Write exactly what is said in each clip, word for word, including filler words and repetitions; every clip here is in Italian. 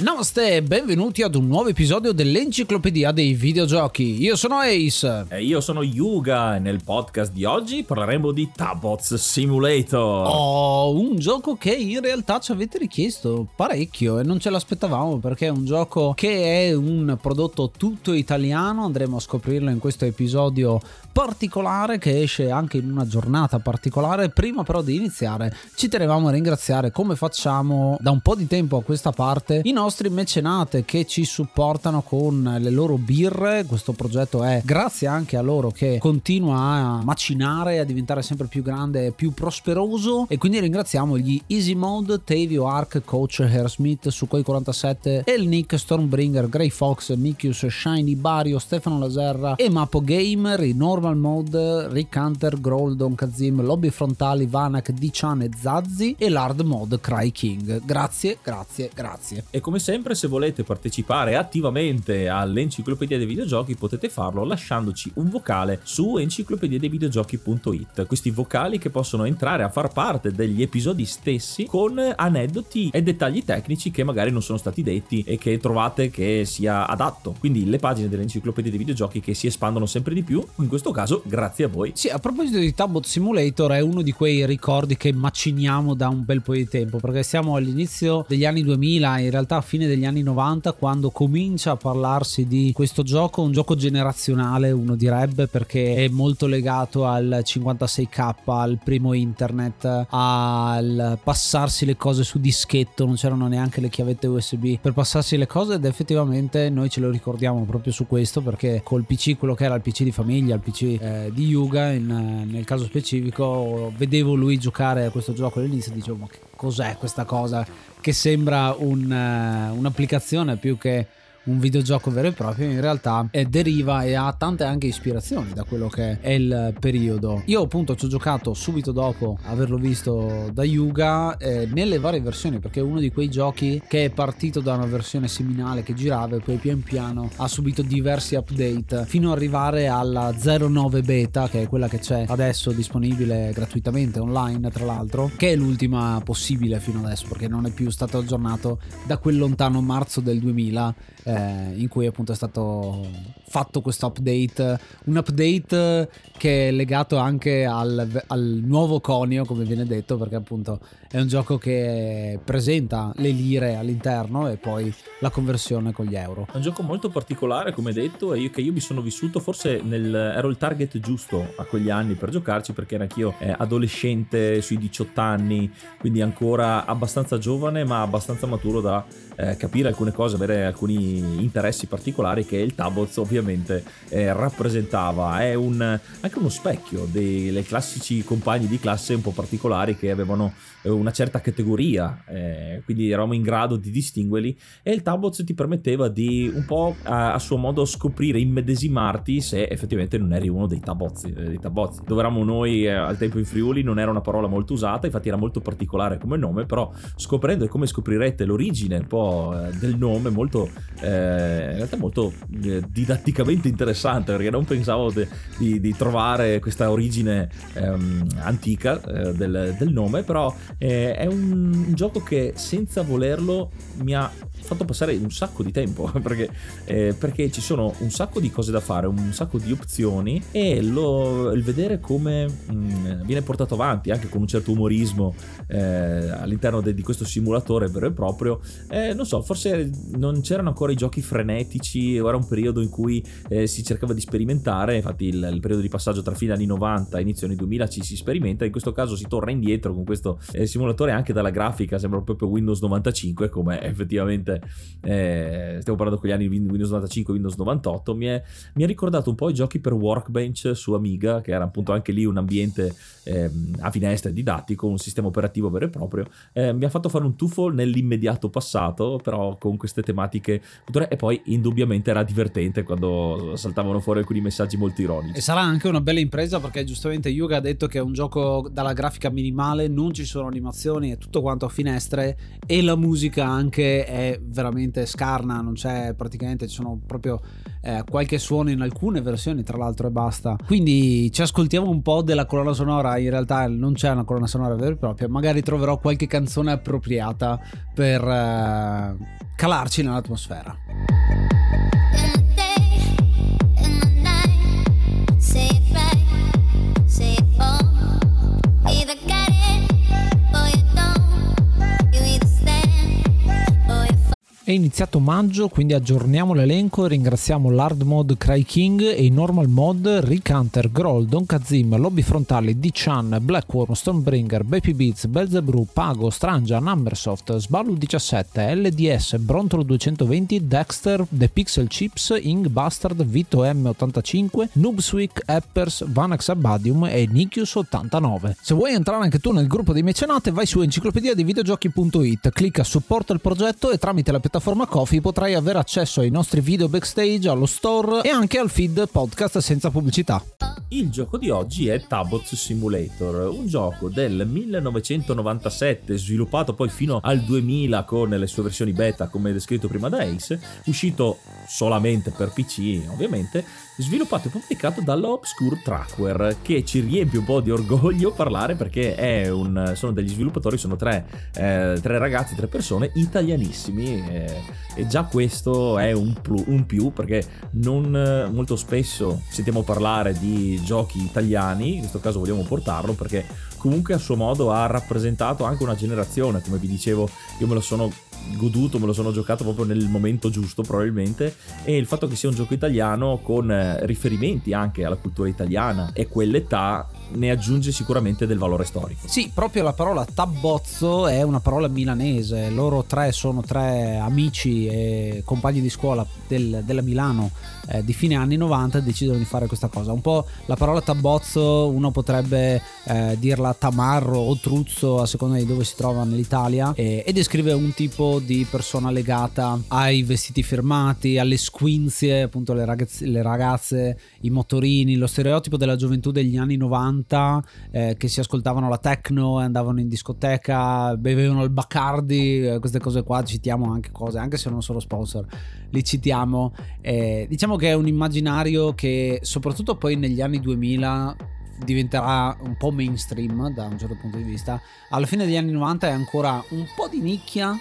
Namaste e benvenuti ad un nuovo episodio dell'Enciclopedia dei Videogiochi. Io sono Ace. E io sono Yuga e nel podcast di oggi parleremo di Tabboz Simulator. Oh, un gioco che in realtà ci avete richiesto parecchio e non ce l'aspettavamo, perché è un gioco che è un prodotto tutto italiano. Andremo a scoprirlo in questo episodio particolare che esce anche in una giornata particolare. Prima però di iniziare ci tenevamo a ringraziare, come facciamo da un po' di tempo a questa parte, i nostri nostri mecenate che ci supportano con le loro birre. Questo progetto è grazie anche a loro che continua a macinare, a diventare sempre più grande e più prosperoso, e quindi ringraziamo gli Easy Mode, Tavio Arc, Coach Hairsmith, Sukhoi quarantasette, El Nick, Stormbringer, Grey Fox, Nikius, Shiny, Bario, Stefano Laserra e Mapo Gamer, i Normal Mode, Rick Hunter, Growl, Don Kazim, Lobby Frontali, Vanak, Dician e Zazzi, e l'Hard Mode Cry King. Grazie, grazie, grazie. E come sempre, se volete partecipare attivamente all'Enciclopedia dei Videogiochi, potete farlo lasciandoci un vocale su enciclopedia dei videogiochi punto it. Questi vocali che possono entrare a far parte degli episodi stessi, con aneddoti e dettagli tecnici che magari non sono stati detti e che trovate che sia adatto. Quindi le pagine dell'Enciclopedia dei Videogiochi che si espandono sempre di più, in questo caso grazie a voi. Sì, a proposito di Tabboz Simulator, è uno di quei ricordi che maciniamo da un bel po' di tempo, perché siamo all'inizio degli anni duemila, in realtà a fine degli anni novanta, quando comincia a parlarsi di questo gioco, un gioco generazionale uno direbbe, perché è molto legato al cinquantasei K, al primo internet, al passarsi le cose su dischetto, non c'erano neanche le chiavette U S B per passarsi le cose, ed effettivamente noi ce lo ricordiamo proprio su questo, perché col P C, quello che era il P C di famiglia, il P C eh, di Yuga in, nel caso specifico, vedevo lui giocare a questo gioco all'inizio e dicevo: ma che cos'è questa cosa che sembra un, uh, un'applicazione più che un videogioco vero e proprio? In realtà eh, deriva e ha tante anche ispirazioni da quello che è il periodo. Io appunto ci ho giocato subito dopo averlo visto da Yuga eh, nelle varie versioni, perché è uno di quei giochi che è partito da una versione seminale che girava e poi pian piano ha subito diversi update fino ad arrivare alla zero nove beta, che è quella che c'è adesso disponibile gratuitamente online, tra l'altro, che è l'ultima possibile fino adesso, perché non è più stato aggiornato da quel lontano marzo del duemila eh, in cui appunto è stato fatto questo update, un update che è legato anche al, al nuovo conio, come viene detto, perché appunto è un gioco che presenta le lire all'interno e poi la conversione con gli euro. È un gioco molto particolare, come detto, e io, che io mi sono vissuto forse nel, ero il target giusto a quegli anni per giocarci, perché era anch'io eh, adolescente sui diciotto anni, quindi ancora abbastanza giovane ma abbastanza maturo da eh, capire alcune cose, avere alcuni interessi particolari che il Tabboz ovviamente eh, rappresentava. È un, anche uno specchio dei classici compagni di classe un po' particolari che avevano eh, una certa categoria, eh, quindi eravamo in grado di distinguerli, e il Tabboz ti permetteva di un po' a, a suo modo scoprire, immedesimarti, se effettivamente non eri uno dei tabozzi, eh, dei tabozzi. Dove eravamo noi eh, al tempo in Friuli non era una parola molto usata, infatti era molto particolare come nome, però scoprendo, e come scoprirete, l'origine un po' eh, del nome, molto eh, in realtà molto eh, didatticamente interessante, perché non pensavo de, di, di trovare questa origine ehm, antica eh, del, del nome, però eh, è un, un gioco che senza volerlo mi ha fatto passare un sacco di tempo, perché, eh, perché ci sono un sacco di cose da fare, un sacco di opzioni, e lo, il vedere come mh, viene portato avanti anche con un certo umorismo eh, all'interno de, di questo simulatore vero e proprio, eh, non so, forse non c'erano ancora i giochi frenetici, era un periodo in cui eh, si cercava di sperimentare, infatti il, il periodo di passaggio tra fine anni novanta e inizio anni duemila ci si sperimenta, in questo caso si torna indietro con questo eh, simulatore, anche dalla grafica sembra proprio Windows novantacinque, come effettivamente ovviamente, eh, stiamo parlando con gli anni Windows novantacinque, Windows novantotto, mi, è, mi ha ricordato un po' i giochi per Workbench su Amiga, che era appunto anche lì un ambiente eh, a finestre didattico, un sistema operativo vero e proprio. Eh, mi ha fatto fare un tuffo nell'immediato passato, però con queste tematiche, e poi indubbiamente era divertente quando saltavano fuori alcuni messaggi molto ironici. E sarà anche una bella impresa, perché giustamente Yuga ha detto che è un gioco dalla grafica minimale, non ci sono animazioni, è tutto quanto a finestre, e la musica anche è veramente scarna, non c'è praticamente, ci sono proprio eh, qualche suono in alcune versioni tra l'altro e basta. Quindi ci ascoltiamo un po' della colonna sonora, in realtà non c'è una colonna sonora vera e propria, magari troverò qualche canzone appropriata per eh, calarci nell'atmosfera. È iniziato maggio, quindi aggiorniamo l'elenco e ringraziamo l'Hard Mod Cry King e i Normal Mod Rick Hunter, Groll, Don Kazim, Lobby Frontale, D-Chan, Blackworm, Stonebringer, Baby Beats, Belzebrew, Pago, Strangia, Numbersoft, Sbalu diciassette, L D S, Brontolo duecentoventi, Dexter, The Pixel Chips, Ink Bastard, Vito M ottantacinque, Noobswick, Appers, Vanax Abadium e Nikius ottantanove. Se vuoi entrare anche tu nel gruppo dei mecenate, vai su enciclopedia dei videogiochi.it, clicca supporta il progetto e tramite la piattaforma Forma Coffee potrai avere accesso ai nostri video backstage, allo store e anche al feed podcast senza pubblicità. Il gioco di oggi è Tabboz Simulator, un gioco del millenovecentonovantasette, sviluppato poi fino al duemila con le sue versioni beta, come descritto prima da Ace, uscito solamente per P C ovviamente, sviluppato e pubblicato dalla Obscure Tracker, che ci riempie un po' di orgoglio parlare, perché è un, sono degli sviluppatori, sono tre, eh, tre ragazzi, tre persone italianissimi, eh, e già questo è un, plu, un più, perché non molto spesso sentiamo parlare di giochi italiani, in questo caso vogliamo portarlo perché comunque a suo modo ha rappresentato anche una generazione. Come vi dicevo, io me lo sono goduto, me lo sono giocato proprio nel momento giusto probabilmente, e il fatto che sia un gioco italiano con riferimenti anche alla cultura italiana e quell'età ne aggiunge sicuramente del valore storico. Sì, proprio la parola tabbozzo è una parola milanese, loro tre sono tre amici e compagni di scuola del, della Milano eh, di fine anni novanta, e decidono di fare questa cosa. Un po' la parola tabbozzo uno potrebbe eh, dirla tamarro o truzzo a seconda di dove si trova nell'Italia, e, e descrive un tipo di persona legata ai vestiti firmati, alle squinzie, appunto le ragazze, le ragazze, i motorini, lo stereotipo della gioventù degli anni novanta, Eh, che si ascoltavano la techno, andavano in discoteca, bevevano il Bacardi, eh, queste cose qua. Citiamo anche cose, anche se non sono sponsor, li citiamo. Eh, diciamo che è un immaginario che soprattutto poi negli anni duemila diventerà un po' mainstream da un certo punto di vista. Alla fine degli anni novanta è ancora un po' di nicchia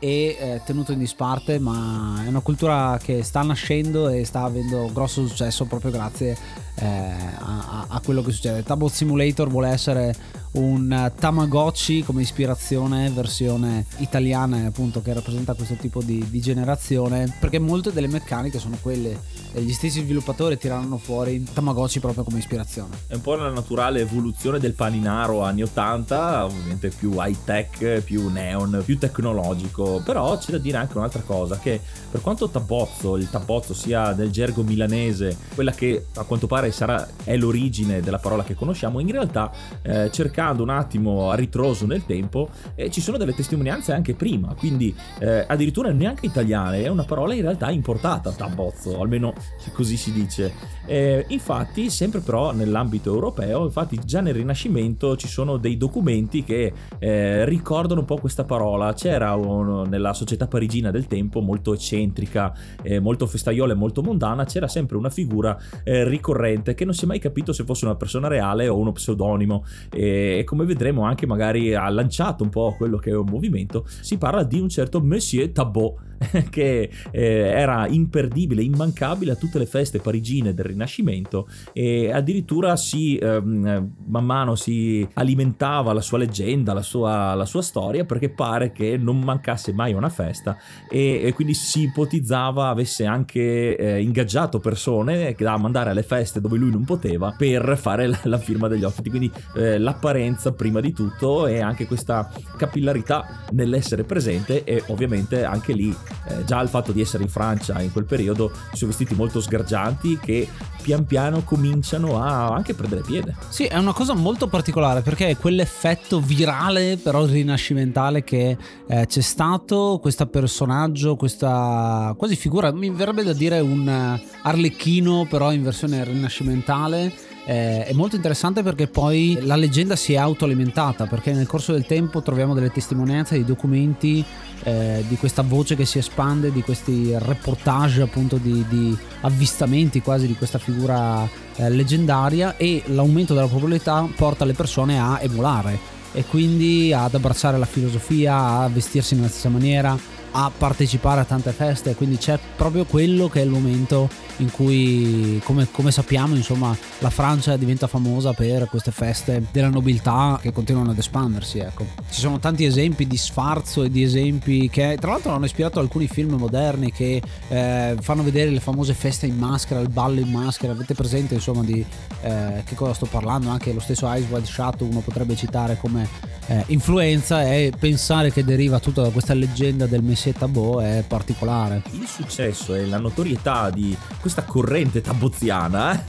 e eh, tenuto in disparte, ma è una cultura che sta nascendo e sta avendo grosso successo proprio grazie eh, a, a quello che succede. Tabboz Simulator vuole essere un Tamagotchi come ispirazione, versione italiana appunto, che rappresenta questo tipo di, di generazione, perché molte delle meccaniche sono quelle, e gli stessi sviluppatori tirarono fuori Tamagotchi proprio come ispirazione. È un po' la naturale evoluzione del paninaro anni ottanta, ovviamente più high tech, più neon, più tecnologico. Però c'è da dire anche un'altra cosa, che per quanto tabbozzo, il tabbozzo sia del gergo milanese, quella che a quanto pare sarà, è l'origine della parola che conosciamo, in realtà eh, cercando un attimo a ritroso nel tempo eh, ci sono delle testimonianze anche prima, quindi eh, addirittura neanche italiane, è una parola in realtà importata, tabbozzo, almeno così si dice. Eh, infatti sempre però nell'ambito europeo, infatti già nel Rinascimento ci sono dei documenti che eh, ricordano un po' questa parola. C'era un nella società parigina del tempo, molto eccentrica, eh, molto festaiola e molto mondana, c'era sempre una figura eh, ricorrente che non si è mai capito se fosse una persona reale o uno pseudonimo, e, e come vedremo anche magari ha lanciato un po' quello che è un movimento. Si parla di un certo Monsieur Tabot, che eh, era imperdibile, immancabile a tutte le feste parigine del Rinascimento, e addirittura si eh, man mano si alimentava la sua leggenda, la sua, la sua storia, perché pare che non mancasse mai una festa, e, e quindi si ipotizzava avesse anche eh, ingaggiato persone da mandare alle feste dove lui non poteva per fare la, la firma degli ospiti. Quindi eh, l'apparenza prima di tutto, e anche questa capillarità nell'essere presente, e ovviamente anche lì eh, già il fatto di essere in Francia in quel periodo ci sono vestiti molto sgargianti che pian piano cominciano a anche prendere piede. Sì, è una cosa molto particolare perché è quell'effetto virale però rinascimentale che eh, c'è stato, questo personaggio, questa quasi figura, mi verrebbe da dire un arlecchino però in versione rinascimentale. Eh, è molto interessante perché poi la leggenda si è autoalimentata, perché nel corso del tempo troviamo delle testimonianze, dei documenti, eh, di questa voce che si espande, di questi reportage appunto di, di avvistamenti quasi di questa figura eh, leggendaria, e l'aumento della popolarità porta le persone a emulare e quindi ad abbracciare la filosofia, a vestirsi nella stessa maniera, a partecipare a tante feste. Quindi c'è proprio quello che è il momento in cui, come, come sappiamo, insomma, la Francia diventa famosa per queste feste della nobiltà che continuano ad espandersi, ecco. Ci sono tanti esempi di sfarzo e di esempi che tra l'altro hanno ispirato alcuni film moderni che eh, fanno vedere le famose feste in maschera, il ballo in maschera, avete presente insomma di eh, che cosa sto parlando. Anche lo stesso Eyes Wide Shut uno potrebbe citare come eh, influenza, e pensare che deriva tutto da questa leggenda del messaggio Tabot è particolare. Il successo e la notorietà di questa corrente taboziana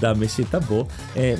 da Monsieur Tabot eh,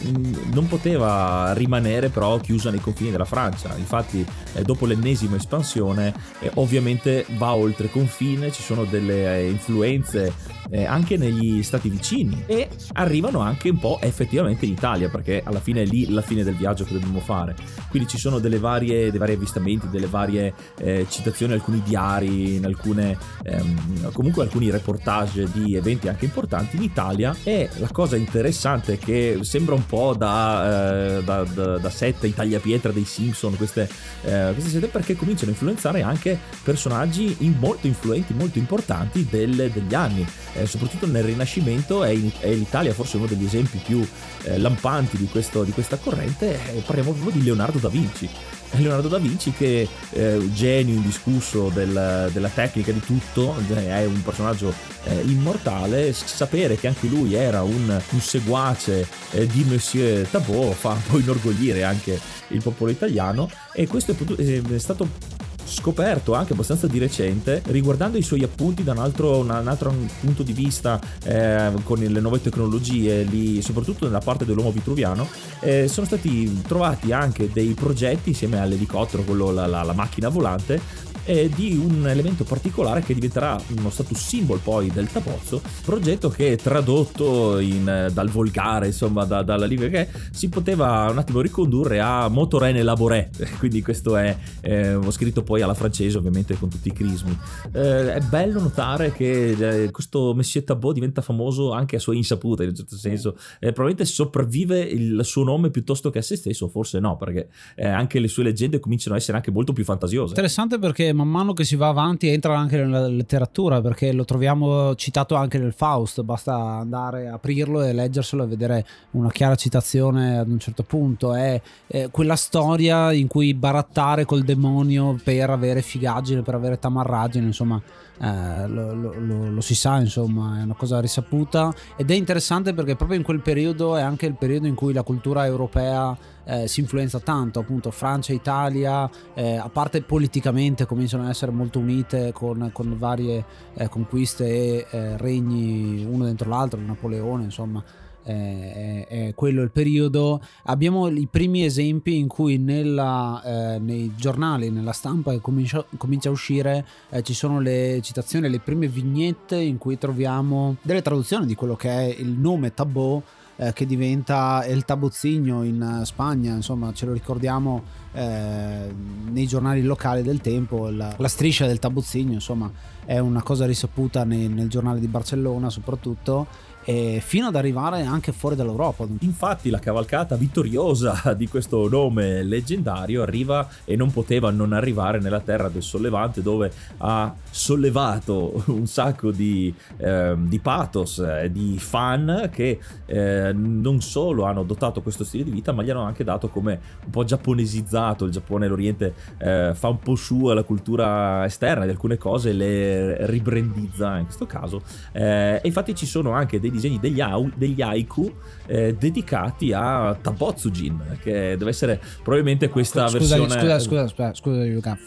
non poteva rimanere però chiusa nei confini della Francia. Infatti eh, dopo l'ennesima espansione eh, ovviamente va oltre confine, ci sono delle eh, influenze eh, anche negli stati vicini e arrivano anche un po' effettivamente in Italia, perché alla fine è lì la fine del viaggio che dobbiamo fare. Quindi ci sono delle varie, dei vari avvistamenti, delle varie eh, citazioni, alcuni dialoghi, in alcune ehm, comunque alcuni reportage di eventi anche importanti in Italia. E la cosa interessante è che sembra un po' da, eh, da, da, da sette, i tagliapietra dei Simpson, queste, eh, queste sette, perché cominciano a influenzare anche personaggi in molto influenti, molto importanti del, degli anni, eh, soprattutto nel Rinascimento. È, in, è l'Italia forse uno degli esempi più eh, lampanti di, questo, di questa corrente. Eh, parliamo proprio di Leonardo da Vinci. Leonardo da Vinci che eh, genio indiscusso del, della tecnica, di tutto, è un personaggio eh, immortale. Sapere che anche lui era un, un seguace eh, di Monsieur Tabot fa un po' inorgoglire anche il popolo italiano, e questo è, potuto, è stato scoperto anche abbastanza di recente riguardando i suoi appunti da un altro, un altro punto di vista, eh, con le nuove tecnologie lì, soprattutto nella parte dell'uomo vitruviano. Eh, sono stati trovati anche dei progetti insieme all'elicottero, quello, la, la, la macchina volante, eh, di un elemento particolare che diventerà uno status symbol poi del Tabozzo, progetto che tradotto in, dal volgare, insomma da, dalla lingua, che si poteva un attimo ricondurre a motorene laboré. Quindi questo è eh, ho scritto poi alla francese, ovviamente con tutti i crismi. Eh, è bello notare che eh, questo Monsieur Tabot diventa famoso anche a sua insaputa, in un certo senso. Eh, probabilmente sopravvive il suo nome piuttosto che a se stesso, forse no, perché eh, anche le sue leggende cominciano a essere anche molto più fantasiose. Interessante, perché man mano che si va avanti entra anche nella letteratura, perché lo troviamo citato anche nel Faust, basta andare a aprirlo e leggerselo e vedere una chiara citazione ad un certo punto. È, è quella storia in cui barattare col demonio per avere figaggine, per avere tamarragine, insomma eh, lo, lo, lo, lo si sa, insomma è una cosa risaputa. Ed è interessante perché proprio in quel periodo è anche il periodo in cui la cultura europea Eh, si influenza tanto, appunto Francia e Italia, eh, a parte politicamente cominciano a essere molto unite con, con varie eh, conquiste e eh, regni uno dentro l'altro, Napoleone insomma. Eh, eh, eh, quello è il periodo. Abbiamo i primi esempi in cui nella, eh, nei giornali, nella stampa che comincia, comincia a uscire eh, ci sono le citazioni, le prime vignette in cui troviamo delle traduzioni di quello che è il nome Tabot, eh, che diventa il tabozzino in Spagna, insomma ce lo ricordiamo eh, nei giornali locali del tempo, la, la striscia del tabozzino, insomma è una cosa risaputa nei, nel giornale di Barcellona soprattutto, e fino ad arrivare anche fuori dall'Europa. Infatti la cavalcata vittoriosa di questo nome leggendario arriva e non poteva non arrivare nella terra del Sollevante, dove ha sollevato un sacco di, eh, di pathos, di fan che eh, non solo hanno adottato questo stile di vita, ma gli hanno anche dato come un po' giapponesizzato. Il Giappone, l'Oriente eh, fa un po' sua la cultura esterna di alcune cose, le ribrandizza in questo caso, eh, e infatti ci sono anche dei disegni degli, au, degli haiku eh, dedicati a Tabotsujin, che deve essere probabilmente questa scusa, versione. Scusa, scusa, scusa, scusa Luca.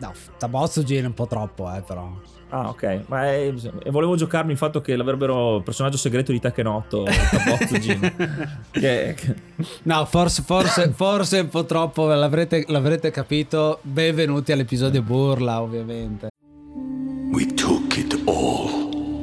No, Tabotsujin è un po' troppo, eh, però. Ah, ok. Ma è, e volevo giocarmi il fatto che l'avrebbero personaggio segreto di Tekken otto, Tabotsujin. che, che... No, forse, forse, forse un po' troppo. L'avrete, l'avrete capito. Benvenuti all'episodio burla, ovviamente. We took it all.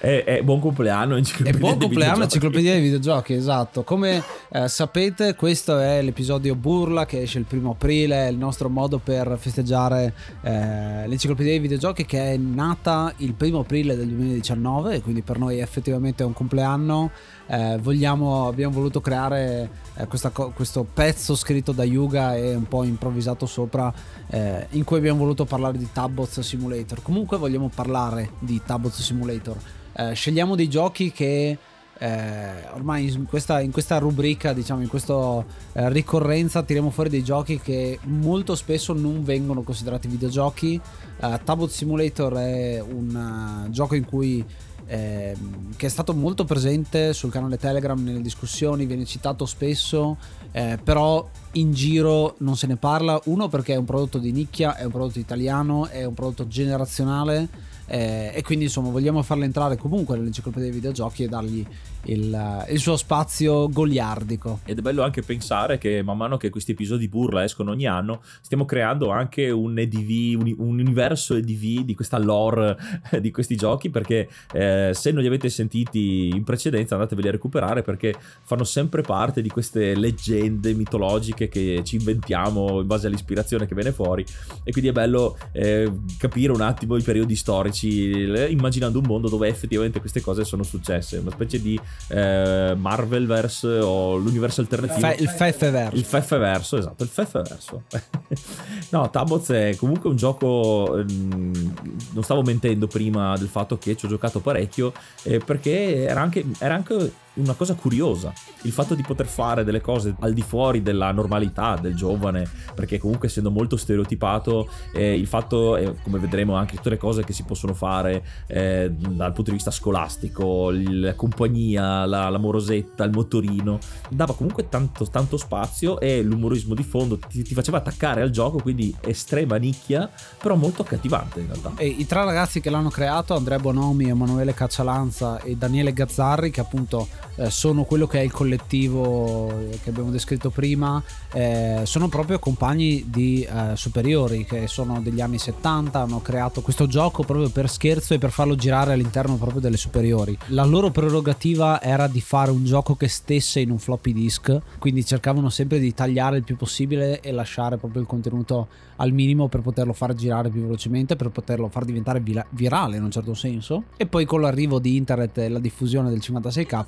E, e buon compleanno Enciclopedia, e buon compleanno Enciclopedia dei Videogiochi, esatto. Come eh, sapete, questo è l'episodio burla che esce il primo aprile, è il nostro modo per festeggiare eh, l'Enciclopedia dei Videogiochi, che è nata il primo aprile del duemiladiciannove, quindi per noi effettivamente è un compleanno. Eh, vogliamo, abbiamo voluto creare eh, questa, questo pezzo scritto da Yuga e un po' improvvisato sopra, eh, in cui abbiamo voluto parlare di Tabboz Simulator. Comunque vogliamo parlare di Tabboz Simulator, eh, scegliamo dei giochi che eh, ormai in questa, in questa rubrica, diciamo in questa eh, ricorrenza, tiriamo fuori dei giochi che molto spesso non vengono considerati videogiochi. eh, Tabboz Simulator è un uh, gioco in cui Eh, che è stato molto presente sul canale Telegram, nelle discussioni viene citato spesso, eh, però in giro non se ne parla. Uno, perché è un prodotto di nicchia, è un prodotto italiano, è un prodotto generazionale, eh, e quindi insomma vogliamo farlo entrare comunque nell'Enciclopedia dei Videogiochi e dargli il, il suo spazio goliardico. Ed è bello anche pensare che man mano che questi episodi burla escono ogni anno, stiamo creando anche un E D V, un, un universo E D V di questa lore di questi giochi, perché eh, se non li avete sentiti in precedenza andateveli a recuperare, perché fanno sempre parte di queste leggende mitologiche che ci inventiamo in base all'ispirazione che viene fuori. E quindi è bello eh, capire un attimo i periodi storici, immaginando un mondo dove effettivamente queste cose sono successe, una specie di Eh, Marvelverse o l'universo alternativo, Fe- il Fefeverso il Fefeverso esatto, il Fefeverso. No, Taboz è comunque un gioco, ehm, non stavo mentendo prima del fatto che ci ho giocato parecchio, eh, perché era anche, era anche una cosa curiosa il fatto di poter fare delle cose al di fuori della normalità del giovane, perché comunque essendo molto stereotipato, eh, il fatto, eh, come vedremo anche tutte le cose che si possono fare eh, dal punto di vista scolastico, la compagnia, la, la morosetta, il motorino, dava comunque tanto, tanto spazio, e l'umorismo di fondo ti, ti faceva attaccare al gioco, quindi estrema nicchia però molto accattivante in realtà. E i tre ragazzi che l'hanno creato, Andrea Bonomi, Emanuele Caccialanza e Daniele Gazzarri, che appunto Eh, sono quello che è il collettivo che abbiamo descritto prima, eh, sono proprio compagni di eh, superiori che sono degli anni settanta, hanno creato questo gioco proprio per scherzo e per farlo girare all'interno proprio delle superiori. La loro prerogativa era di fare un gioco che stesse in un floppy disk, quindi cercavano sempre di tagliare il più possibile e lasciare proprio il contenuto al minimo per poterlo far girare più velocemente, per poterlo far diventare vila- virale in un certo senso. E poi con l'arrivo di internet e la diffusione del cinquantasei K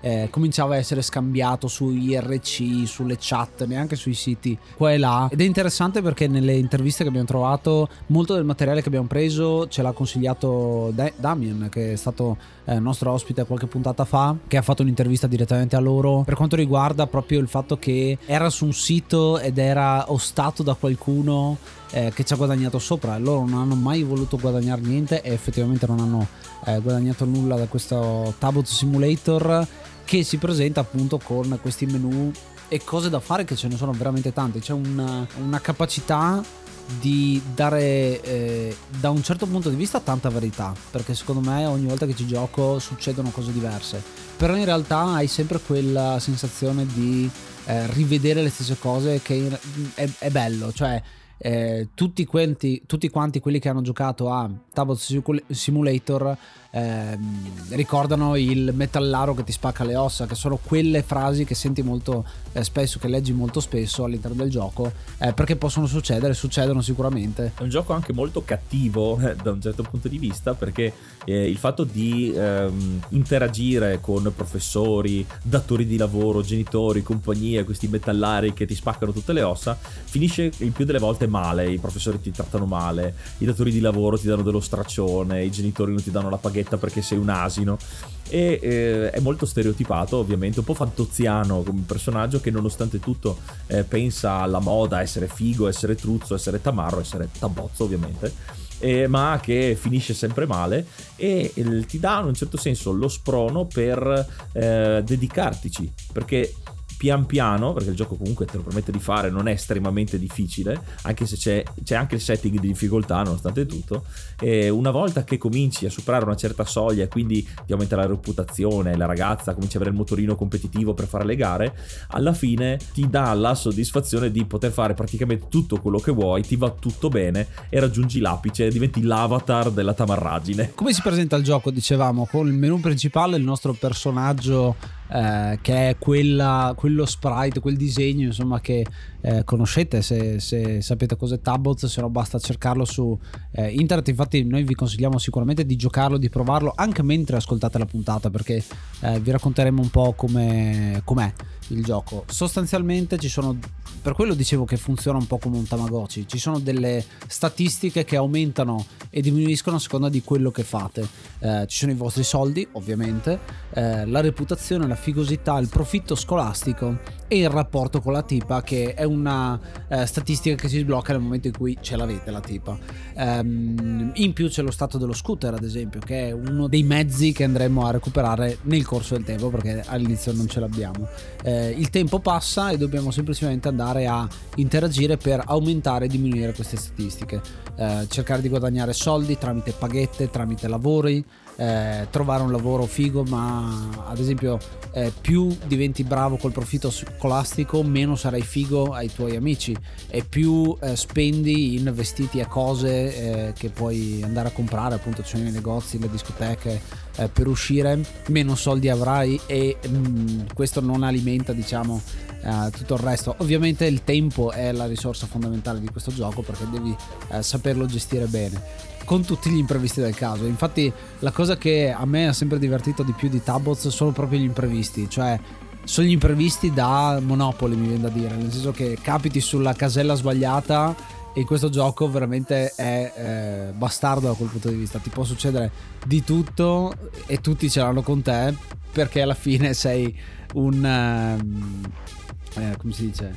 Eh, cominciava a essere scambiato su I R C, sulle chat, neanche sui siti qua e là. Ed è interessante perché nelle interviste che abbiamo trovato, molto del materiale che abbiamo preso ce l'ha consigliato De- Damien, che è stato eh, nostro ospite qualche puntata fa, che ha fatto un'intervista direttamente a loro per quanto riguarda proprio il fatto che era su un sito ed era ostato da qualcuno eh, che ci ha guadagnato sopra. Loro non hanno mai voluto guadagnare niente e effettivamente non hanno eh, guadagnato nulla da questo Tabboz Simulator, che si presenta appunto con questi menu e cose da fare, che ce ne sono veramente tante. C'è una, una capacità di dare eh, da un certo punto di vista tanta varietà, perché secondo me ogni volta che ci gioco succedono cose diverse, però in realtà hai sempre quella sensazione di eh, rivedere le stesse cose, che è, è bello. Cioè Eh, tutti, quanti, tutti quanti quelli che hanno giocato a Tabboz Simulator eh, ricordano il metallaro che ti spacca le ossa, che sono quelle frasi che senti molto eh, spesso, che leggi molto spesso all'interno del gioco, eh, perché possono succedere, succedono sicuramente. È un gioco anche molto cattivo eh, da un certo punto di vista, perché eh, il fatto di eh, interagire con professori, datori di lavoro, genitori, compagnie, questi metallari che ti spaccano tutte le ossa, finisce il più delle volte male. I professori ti trattano male, i datori di lavoro ti danno dello straccione, i genitori non ti danno la paghetta perché sei un asino, e eh, è molto stereotipato, ovviamente un po' fantoziano come personaggio, che nonostante tutto eh, pensa alla moda, essere figo, essere truzzo, essere tamarro, essere tabbozzo ovviamente. Eh, ma che finisce sempre male, e eh, ti dà in un certo senso lo sprono per eh, dedicartici, perché pian piano, perché il gioco comunque te lo permette di fare, non è estremamente difficile, anche se c'è, c'è anche il setting di difficoltà nonostante tutto, eh, una volta che cominci a superare una certa soglia e quindi ti aumenta la reputazione, la ragazza comincia ad avere il motorino competitivo per fare le gare, alla fine ti dà la soddisfazione di poter fare praticamente tutto quello che vuoi, ti va tutto bene e raggiungi l'apice, diventi l'avatar della tamarragine. Come si presenta il gioco? Dicevamo, con il menu principale, il nostro personaggio eh, che è quella, quello sprite, quel disegno insomma che eh, conoscete se, se sapete cos'è Taboz, se no basta cercarlo su eh, internet. Infatti noi vi consigliamo sicuramente di giocarlo, di provarlo anche mentre ascoltate la puntata, perché eh, vi racconteremo un po' come com'è il gioco. Sostanzialmente ci sono, per quello dicevo che funziona un po' come un Tamagotchi, ci sono delle statistiche che aumentano e diminuiscono a seconda di quello che fate, eh, ci sono i vostri soldi ovviamente, eh, la reputazione, la figosità, il profitto scolastico e il rapporto con la tipa, che è una eh, statistica che si sblocca nel momento in cui ce l'avete la tipa. Ehm, in più c'è lo stato dello scooter ad esempio, che è uno dei mezzi che andremo a recuperare nel corso del tempo, perché all'inizio non ce l'abbiamo. Eh, il tempo passa e dobbiamo semplicemente andare a interagire per aumentare e diminuire queste statistiche, eh, cercare di guadagnare soldi tramite paghette, tramite lavori, eh, trovare un lavoro figo, ma ad esempio eh, più diventi bravo col profitto scolastico meno sarai figo ai tuoi amici, e più eh, spendi in vestiti e cose eh, che puoi andare a comprare, appunto ci sono i negozi, le discoteche eh, per uscire, meno soldi avrai, e mh, questo non alimenta diciamo eh, tutto il resto. Ovviamente il tempo è la risorsa fondamentale di questo gioco, perché devi eh, saperlo gestire bene con tutti gli imprevisti del caso. Infatti la cosa che a me ha sempre divertito di più di Taboz sono proprio gli imprevisti, cioè sono gli imprevisti da Monopoly, mi viene da dire, nel senso che capiti sulla casella sbagliata, e in questo gioco veramente è eh, bastardo da quel punto di vista, ti può succedere di tutto e tutti ce l'hanno con te, perché alla fine sei un eh, come si dice,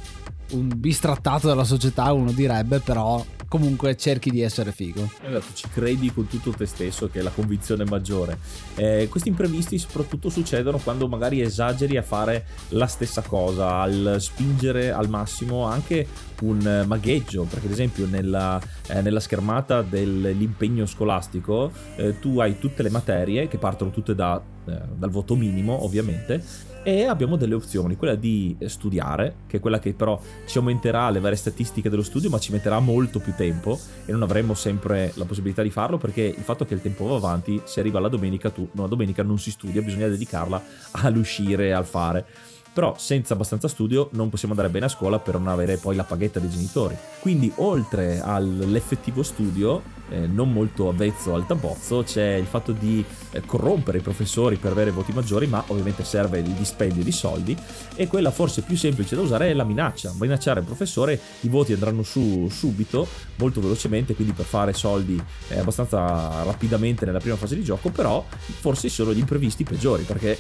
un bistrattato della società, uno direbbe, però comunque cerchi di essere figo. Esatto, ci credi con tutto te stesso, che è la convinzione maggiore. Eh, questi imprevisti soprattutto succedono quando magari esageri a fare la stessa cosa, al spingere al massimo anche un magheggio, perché ad esempio nella, eh, nella schermata dell'impegno scolastico eh, tu hai tutte le materie che partono tutte da, eh, dal voto minimo ovviamente, e abbiamo delle opzioni, quella di studiare, che è quella che però ci aumenterà le varie statistiche dello studio, ma ci metterà molto più tempo e non avremo sempre la possibilità di farlo, perché il fatto che il tempo va avanti, se arriva la domenica, tu no, la domenica non si studia, bisogna dedicarla all'uscire, al fare. Però senza abbastanza studio non possiamo andare bene a scuola per non avere poi la paghetta dei genitori. Quindi oltre all'effettivo studio, eh, non molto avvezzo al tabbozzo, c'è il fatto di eh, corrompere i professori per avere voti maggiori, ma ovviamente serve il dispendio di soldi, e quella forse più semplice da usare è la minaccia. Minacciare il professore, i voti andranno su subito, molto velocemente, quindi per fare soldi eh, abbastanza rapidamente nella prima fase di gioco, però forse sono gli imprevisti peggiori, perché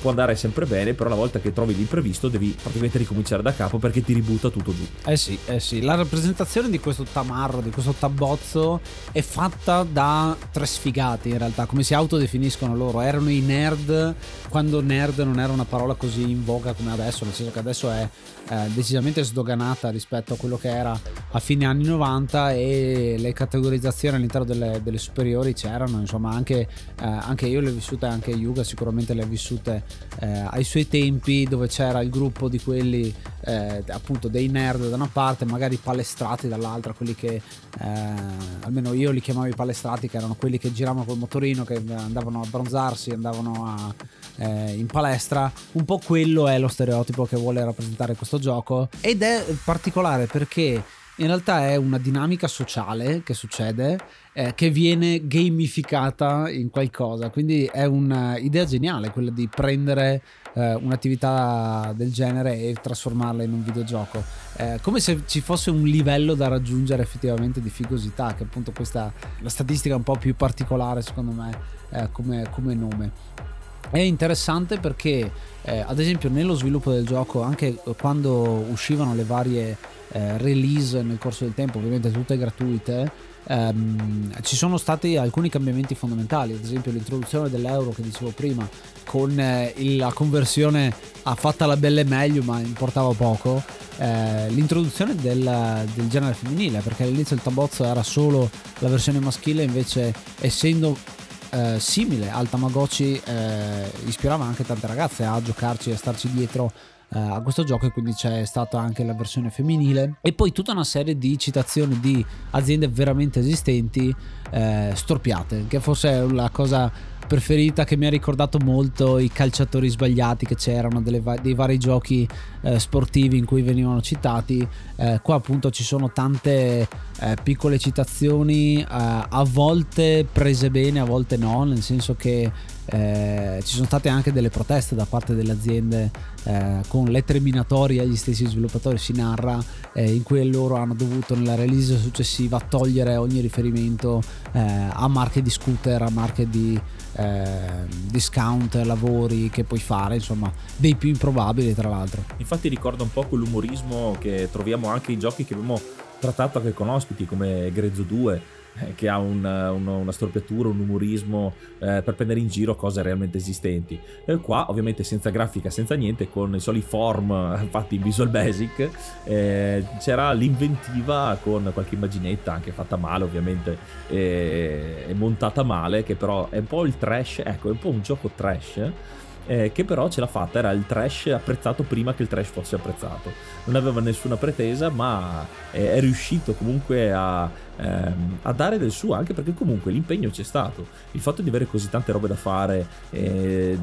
può andare sempre bene, però una volta che trovi l'imprevisto devi praticamente ricominciare da capo, perché ti ributta tutto giù. Eh sì, eh sì, la rappresentazione di questo tamarro, di questo tabbozzo è fatta da tre sfigati in realtà, come si autodefiniscono loro. Erano i nerd, quando nerd non era una parola così in voga come adesso, nel senso che adesso è eh, decisamente sdoganata rispetto a quello che era a fine anni novanta, e le categorizzazioni all'interno delle, delle superiori c'erano, insomma anche, eh, anche io le ho vissute, anche Yuga sicuramente le ha vissute eh, ai suoi tempi, dove c'era il gruppo di quelli eh, appunto dei nerd da una parte, magari palestrati dall'altra, quelli che eh, almeno io li chiamavo i palestrati, che erano quelli che giravano col motorino, che andavano a bronzarsi, andavano a, eh, in palestra. Un po' quello è lo stereotipo che vuole rappresentare questo gioco, ed è particolare perché in realtà è una dinamica sociale che succede, eh, che viene gamificata in qualcosa. Quindi è un'idea geniale quella di prendere eh, un'attività del genere e trasformarla in un videogioco. Eh, come se ci fosse un livello da raggiungere effettivamente di figosità, che appunto questa la statistica è un po' più particolare secondo me eh, come, come nome. È interessante perché eh, ad esempio nello sviluppo del gioco, anche quando uscivano le varie Eh, release nel corso del tempo, ovviamente tutte gratuite, ehm, ci sono stati alcuni cambiamenti fondamentali, ad esempio l'introduzione dell'euro che dicevo prima, con eh, il, la conversione a fatta la belle meglio, ma importava poco, eh, l'introduzione del, del genere femminile, perché all'inizio il Tabozzo era solo la versione maschile, invece essendo eh, simile al Tamagotchi eh, ispirava anche tante ragazze a giocarci e a starci dietro a questo gioco, e quindi c'è stata anche la versione femminile, e poi tutta una serie di citazioni di aziende veramente esistenti eh, storpiate, che forse è la cosa preferita, che mi ha ricordato molto i calciatori sbagliati che c'erano delle va- dei vari giochi eh, sportivi in cui venivano citati. Eh, qua appunto ci sono tante eh, piccole citazioni, eh, a volte prese bene, a volte no, nel senso che Eh, ci sono state anche delle proteste da parte delle aziende eh, con lettere minatorie agli stessi sviluppatori, si narra, eh, in cui loro hanno dovuto nella release successiva togliere ogni riferimento eh, a marche di scooter, a marche di eh, discount, lavori che puoi fare, insomma dei più improbabili tra l'altro. Infatti ricorda un po' quell'umorismo che troviamo anche in giochi che abbiamo trattato anche con ospiti come Grezzo due, che ha un, una, una storpiatura, un umorismo eh, per prendere in giro cose realmente esistenti. E qua ovviamente senza grafica, senza niente, con i soli form fatti in Visual Basic, eh, c'era l'inventiva con qualche immaginetta anche fatta male ovviamente e eh, montata male, che però è un po' il trash, ecco, è un po' un gioco trash eh, che però ce l'ha fatta, era il trash apprezzato prima che il trash fosse apprezzato, non aveva nessuna pretesa, ma eh, è riuscito comunque a a dare del suo, anche perché comunque l'impegno c'è stato, il fatto di avere così tante robe da fare eh,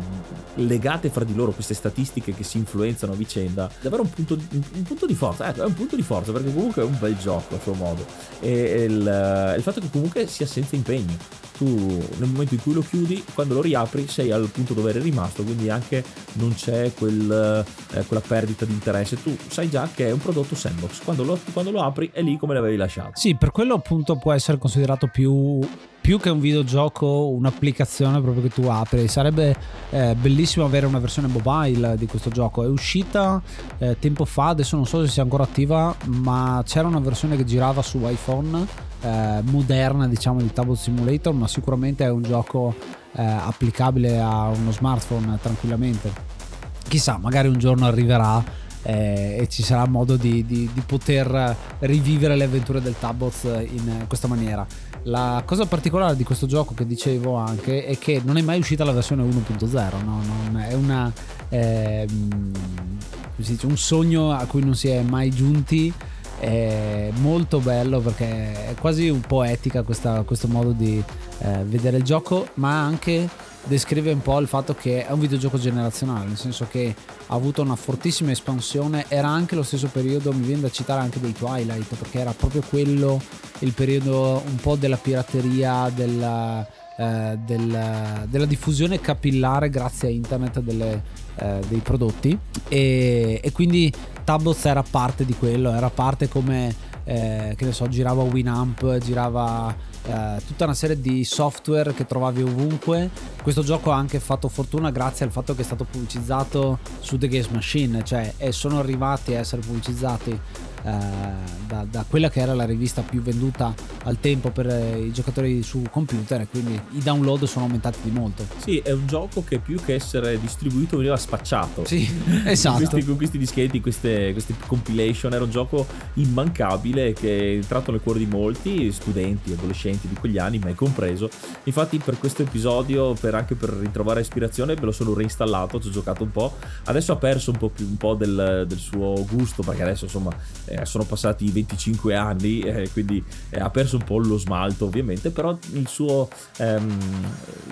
legate fra di loro, queste statistiche che si influenzano a vicenda, davvero un punto, un punto di forza, ecco, è un punto di forza, perché comunque è un bel gioco a suo modo, e il, il fatto che comunque sia senza impegno, tu nel momento in cui lo chiudi, quando lo riapri sei al punto dove eri rimasto, quindi anche non c'è quel, eh, quella perdita di interesse, tu sai già che è un prodotto sandbox, quando lo, quando lo apri è lì come l'avevi lasciato. Sì, per quello appunto può essere considerato più, più che un videogioco, un'applicazione proprio che tu apri. Sarebbe eh, bellissimo avere una versione mobile di questo gioco. È uscita eh, tempo fa, adesso non so se sia ancora attiva, ma c'era una versione che girava su iPhone eh, moderna, diciamo, di Tabboz Simulator, ma sicuramente è un gioco eh, applicabile a uno smartphone tranquillamente. Chissà, magari un giorno arriverà e ci sarà modo di, di, di poter rivivere le avventure del Tabboz in questa maniera. La cosa particolare di questo gioco, che dicevo anche, è che non è mai uscita la versione uno punto zero, no? Non è una eh, come si dice, un sogno a cui non si è mai giunti. È molto bello perché è quasi un po' etica questa, questo modo di eh, vedere il gioco, ma anche descrive un po' il fatto che è un videogioco generazionale, nel senso che ha avuto una fortissima espansione. Era anche lo stesso periodo, mi viene da citare anche dei Twilight, perché era proprio quello il periodo un po' della pirateria, della, eh, della, della diffusione capillare grazie a internet delle, eh, dei prodotti, e, e quindi Tabboz era parte di quello, era parte come eh, che ne so, girava Winamp, girava Uh, tutta una serie di software che trovavi ovunque. Questo gioco ha anche fatto fortuna grazie al fatto che è stato pubblicizzato su The Game Machine, cioè e sono arrivati a essere pubblicizzati eh, da, da quella che era la rivista più venduta al tempo per i giocatori su computer, e quindi i download sono aumentati di molto. Sì, è un gioco che più che essere distribuito veniva spacciato. Sì, esatto. Con questi, questi dischetti, queste, queste compilation, era un gioco immancabile che è entrato nel cuore di molti studenti, adolescenti di quegli anni, me compreso. Infatti per questo episodio, per anche per ritrovare ispirazione, ve lo sono reinstallato, ci ho giocato un po'. Adesso ha perso un po' più un po' del, del suo gusto, perché adesso insomma eh, sono passati venticinque anni, eh, quindi eh, ha perso un po' lo smalto ovviamente, però il suo ehm,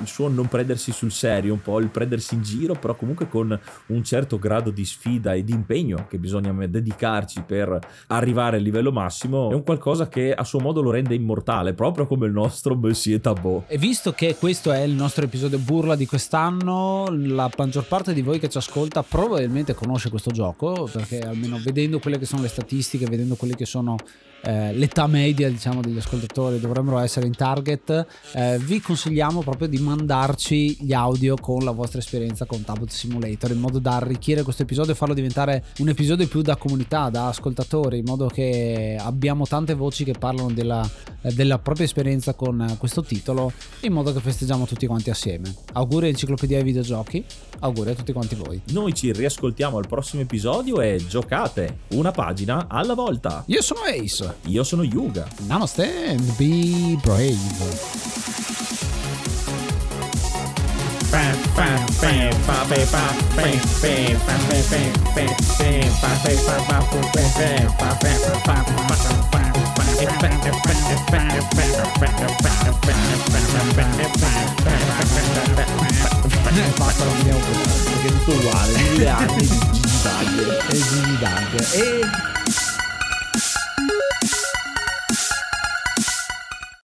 il suo non prendersi sul serio, un po' il prendersi in giro, però comunque con un certo grado di sfida e di impegno che bisogna dedicarci per arrivare al livello massimo, è un qualcosa che a suo modo lo rende immortale, proprio come il nostro Monsieur Tabot. E visto che questo è il nostro episodio burla di quest'anno, la maggior parte di voi che ci ascolta probabilmente conosce questo gioco, perché almeno vedendo quelle che sono le statistiche, vedendo quelle che sono eh, l'età media diciamo degli ascoltatori, dovremmo essere in target. Eh, vi consigliamo proprio di mandarci gli audio con la vostra esperienza con Tabboz Simulator, in modo da arricchire questo episodio e farlo diventare un episodio più da comunità, da ascoltatori, in modo che abbiamo tante voci che parlano della, eh, della propria esperienza con questo titolo, in modo che festeggiamo tutti quanti assieme. Auguri all'Enciclopedia dei Videogiochi, auguri a tutti quanti voi. Noi ci riascoltiamo al prossimo episodio e giocate una pagina alla volta. Io sono Ace. Io sono Yuga. Namaste and be brave. Non fatto la mia opinione, perché è tutto uguale, mille anni di gigitante e gigitante e...